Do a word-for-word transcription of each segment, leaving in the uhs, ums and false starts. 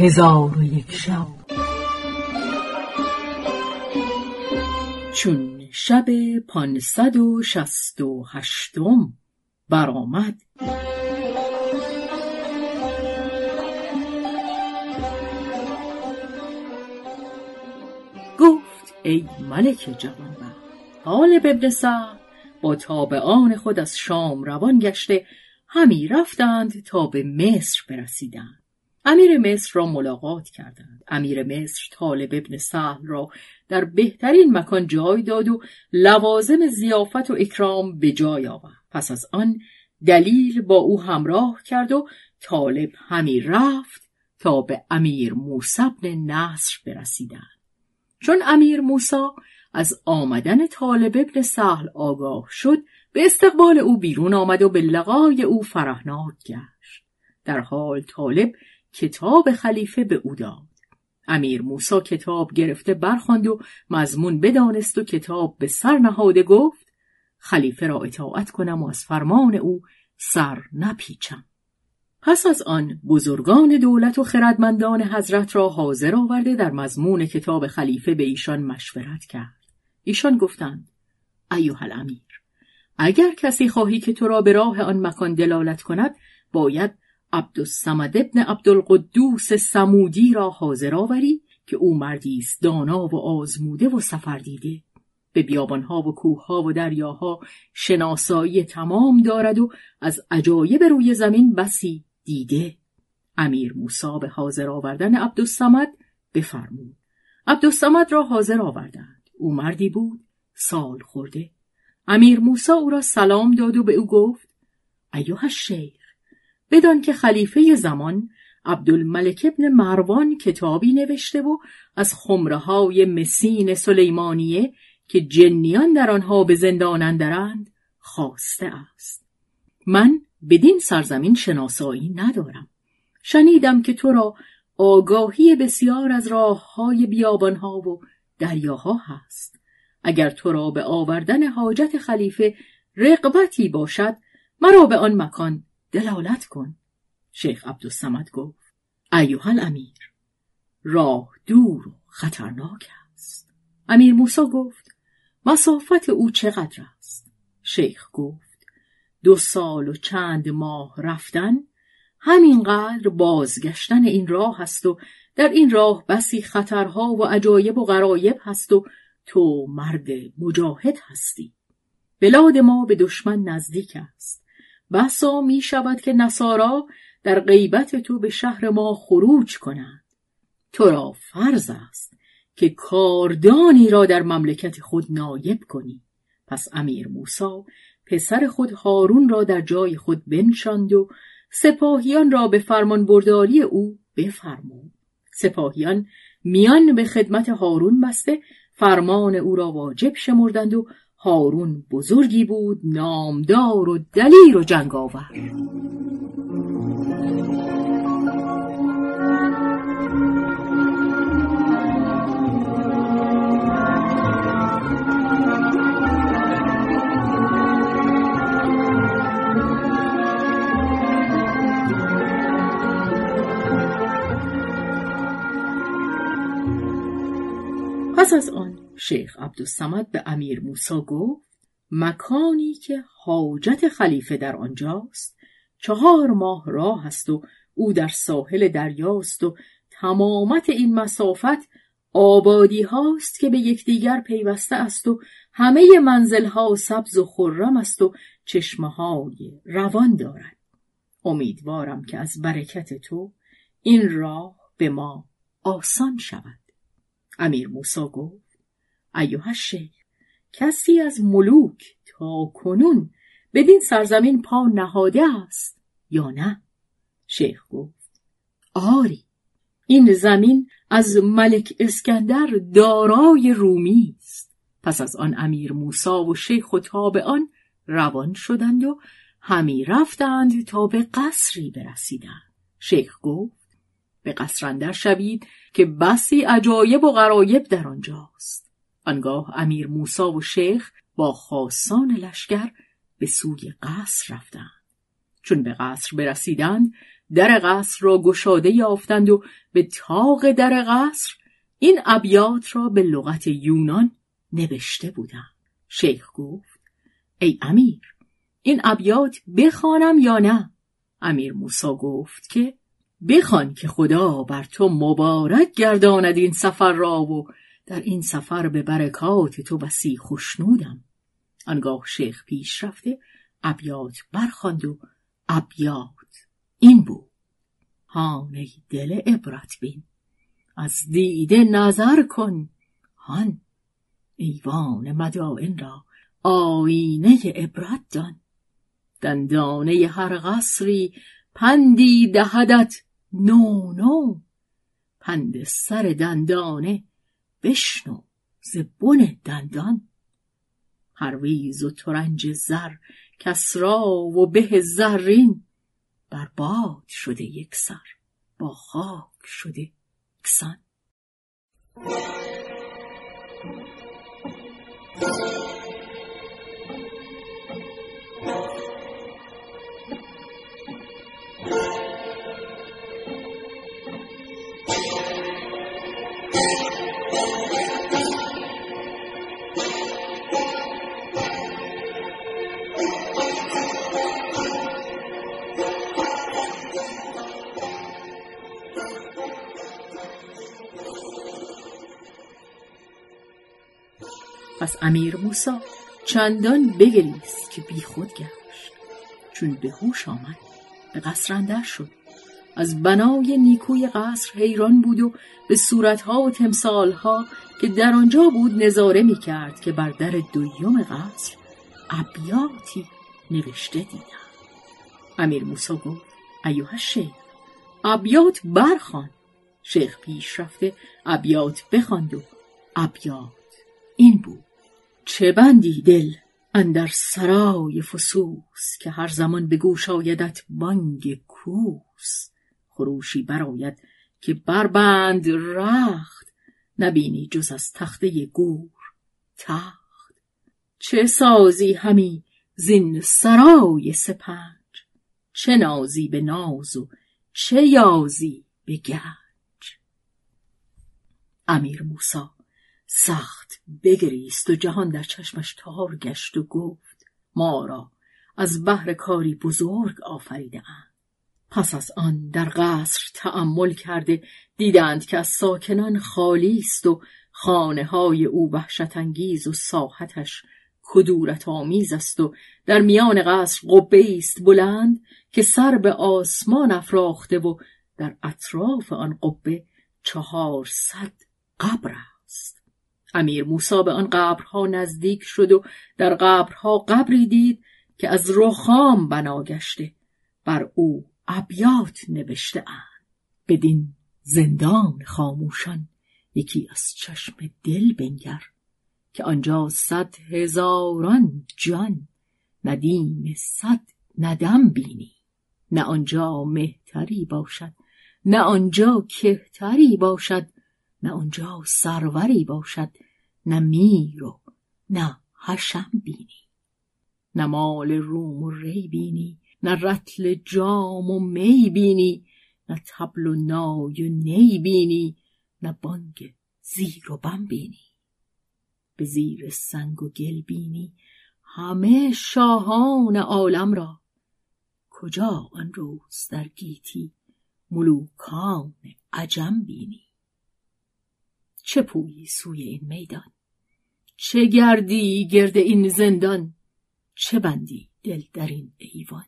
هزار و یک شب. چون شب پانصد و شصت و هشتم برآمد، گفت ای ملک جوانبخت، طالب ابن سعد با تابعان خود از شام روان گشته همی رفتند تا به مصر برسیدند. امیر مصر را ملاقات کردند. امیر مصر طالب ابن سهل را در بهترین مکان جای داد و لوازم ضیافت و اکرام به جای آورد. پس از آن دلیل با او همراه کرد و طالب همی رفت تا به امیر موسی بن نصر برسیدند. چون امیر موسی از آمدن طالب ابن سهل آگاه شد، به استقبال او بیرون آمد و به لقای او فرحناک گشت. در حال طالب کتاب خلیفه به او داد. امیر موسی کتاب گرفته برخواند و مضمون بدانست و کتاب به سر نهاده، گفت خلیفه را اطاعت کنم و از فرمان او سر نپیچم. پس از آن بزرگان دولت و خردمندان حضرت را حاضر آورده در مضمون کتاب خلیفه به ایشان مشورت کرد. ایشان گفتند ایها الامیر، اگر کسی خواهی که تو را به راه آن مکان دلالت کند، باید عبدالصمد ابن عبدالقدوس سمودی را حاضر آوری که او مردی است دانا و آزموده و سفر دیده، به بیابانها و کوهها و دریاها شناسایی تمام دارد و از عجایب روی زمین بسی دیده. امیر موسی به حاضر آوردن عبدالصمد بفرمود. عبدالصمد را حاضر آوردند. او مردی بود سال خورده. امیر موسی او را سلام داد و به او گفت ایها الشیخ، بدان که خلیفه زمان عبدالملک ابن مروان کتابی نوشته و از خمره های مسین سلیمانیه که جنیان در آنها به زندان اندرند خواسته است. من بدین سرزمین شناسایی ندارم. شنیدم که تو را آگاهی بسیار از راه های بیابان ها و دریاها هست. اگر تو را به آوردن حاجت خلیفه رغبتی باشد، مرا به آن مکان دلالت کن. شیخ عبدالصمد گفت ایها الامیر، راه دور و خطرناک است. امیر موسی گفت مسافت او چقدر است؟ شیخ گفت دو سال و چند ماه رفتن همینقدر بازگشتن این راه هست و در این راه بسی خطرها و عجایب و غرایب هست و تو مرد مجاهد هستی. بلاد ما به دشمن نزدیک است. بسا می شود که نصارا در غیبت تو به شهر ما خروج کنند. تو را فرض است که کاردانی را در مملکت خود نایب کنی. پس امیر موسی پسر خود هارون را در جای خود بنشاند و سپاهیان را به فرمان برداری او بفرمود. سپاهیان میان به خدمت هارون بسته فرمان او را واجب شمردند و هارون بزرگی بود نامدار و دلیر و جنگاور. پس از آن شیخ عبدالصمد به امیر موسی گفت مکانی که حاجت خلیفه در آنجاست چهار ماه راه است و او در ساحل دریاست و تمامت این مسافت آبادی هاست که به یکدیگر پیوسته است و همه منزل ها سبز و خرم است و چشمه های روان دارد. امیدوارم که از برکت تو این راه به ما آسان شود. امیر موسی گفت ایها الشیخ، کسی از ملوک تا کنون بدین سرزمین پا نهاده است یا نه؟ شیخ گفت آری، این زمین از ملک اسکندر دارای رومی است. پس از آن امیر موسی و شیخ و تابعان روان شدند و همی رفتند تا به قصری برسیدند. شیخ گفت به قصر اندر شوید که بسی عجایب و غرایب در آنجاست. آنگاه امیر موسی و شیخ با خاصان لشکر به سوی قصر رفتند. چون به قصر برسیدند در قصر را گشاده یافتند و به طاق در قصر این ابیات را به لغت یونان نوشته بودند. شیخ گفت: ای امیر، این ابیات بخوانم یا نه؟ امیر موسی گفت که بخوان که خدا بر تو مبارک گرداند این سفر را و در این سفر به برکات تو بسی خوشنودم. آنگاه شیخ پیش رفته ابیات برخواند و ابیات این بود: هان ای دل عبرت بین، از دیده نظر کن، هان ایوان مدائن را آینه عبرت دان، دندانه هر قصری پندی دهدت نو نو، پند سر دندانه بشنو زبون دندان، هرویز و ترنج زر کسرا و به زرین، بر باد شده یک سر با خاک شده یکسان. پس امیر موسی چندان بگریست که بی خود گشت، چون به هوش آمد به قصر اندر شد، از بنای نیکوی قصر حیران بود و به صورتها و تمثالها که در آنجا بود نظاره می کرد که بر در دویم قصر ابیاتی نوشته دیدم. امیر موسی گفت: ایها شیخ، ابیات برخوان. شیخ پیش رفته ابیات بخواند و ابیات این بود: چه بندی دل اندر سرای فسوس، که هر زمان به گوش آیدت بانگ کوس، خروشی براید که بربند رخت، نبینی جز از تخته گور تخت، چه سازی همی زین سرای سپنج، چه نازی به ناز و چه یازی به گنج. امیر موسی سخت بگریست و جهان در چشمش تار گشت و گفت: ما را از بهر کاری بزرگ آفریده اند. پس از آن در قصر تأمل کرده دیدند که از ساکنان خالی است و خانه های او وحشت انگیز و ساحتش کدورت آمیز است و در میان قصر قبه است بلند که سر به آسمان افراخته و در اطراف آن قبه چهارصد قبر است. امیر موسی به آن قبرها نزدیک شد و در قبرها قبری دید که از رخام بنا گشته، بر او ابیات نوشته اند: بدین زندان خاموشان یکی از چشم دل بنگر، که آنجا صد هزاران جان ندیم صد ندم بینی، نه آنجا مهتری باشد نه آنجا کهتری باشد، نه آنجا سروری باشد نه میر و نه حشم بینی، نه مال روم و ری بینی، نه رطل جام و می بینی، نه طبل و نای و نی بینی، نه بانگ زیر و بم بینی، به زیر سنگ و گل بینی همه شاهان عالم را، کجا آن روز در گیتی ملوکان عجم بینی، چه پویی سوی این میدان، چه گردی گرد این زندان، چه بندی دل در این ایوان،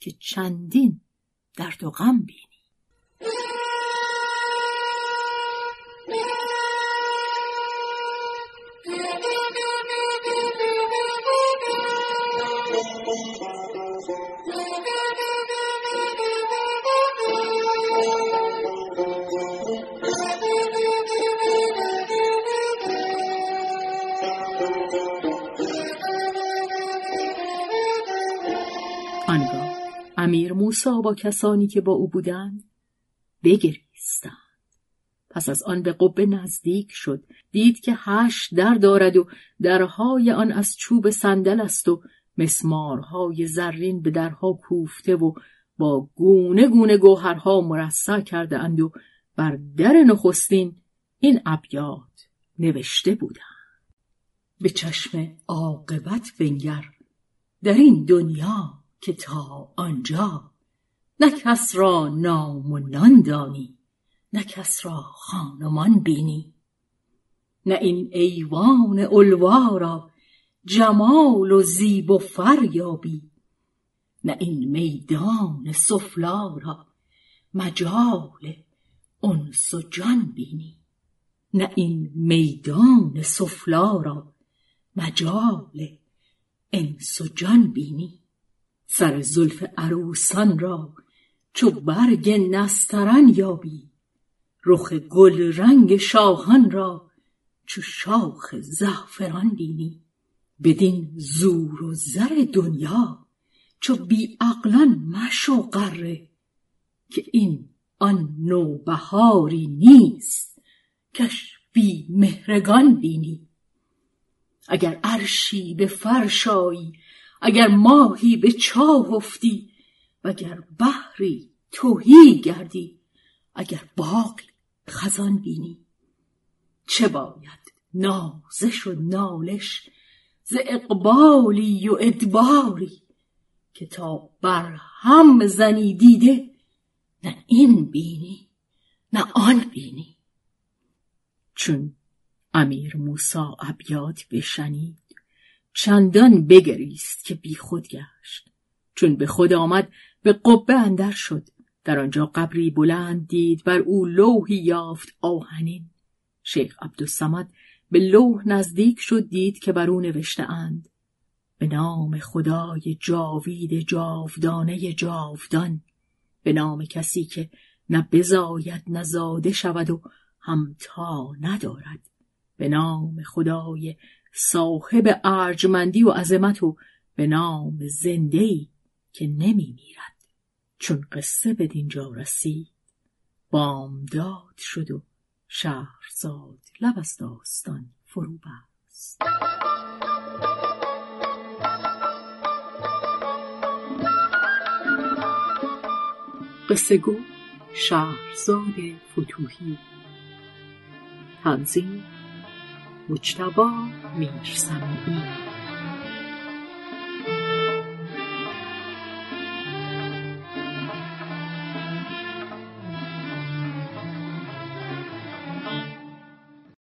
که چندین درد و غم بینی. آنگاه امیر موسی با کسانی که با او بودند بگریستند. پس از آن به قبه نزدیک شد، دید که هشت در دارد و درهای آن از چوب صندل است و مسمارهای زرین به درها کوفته و با گونه گونه گوهرها مرصع کرده اند و بر در نخستین این ابیات نوشته بودند: به چشم عاقبت بنگر در این دنیا که تا آنجا، نه کس را نام و نان دانی، نه کس را خانمان بینی، نه این ایوان علوا را جمال و زیب و فریابی، نه این میدان سفلا را مجال انس و جان بینی، نه این میدان سفلا را مجال انس و جان بینی، سر زلف عروسان را چو برگ نسترن یابی، رخ گل رنگ شاهان را چو شاخ زعفران بینی، بدین زور و زر دنیا چو بی عقلان مشو قره، که این آن نوبهاری نیست کش بی مهرگان بینی، اگر عرشی به فرش آیی، اگر ماهی به چاه افتی، وگر بحری تهی گردی، اگر باغی خزان بینی، چه باید نازش و نالش ز اقبالی و ادباری، که تا برهم زنی دیده، نه این بینی نه آن بینی. چون امیر موسی ابیات بشنید چندان بگریست که بی خود گشت، چون به خود آمد به قبه اندر شد، در آنجا قبری بلند دید، بر او لوحی یافت آهنین. شیخ عبدالصمد به لوح نزدیک شد، دید که بر او نوشته اند: به نام خدای جاوید جاودانه جاودان، به نام کسی که نه بزاید نه زاده شود و همتا ندارد، به نام خدای صاحب ارجمندی و عظمت و به نام زنده‌ای که نمی میرد. چون قصه به دینجا رسید بامداد شد و شهرزاد لب از داستان فرو بست. قصه گو شهرزاد فتوحی. تنظیم مجتبی میرسمیعی.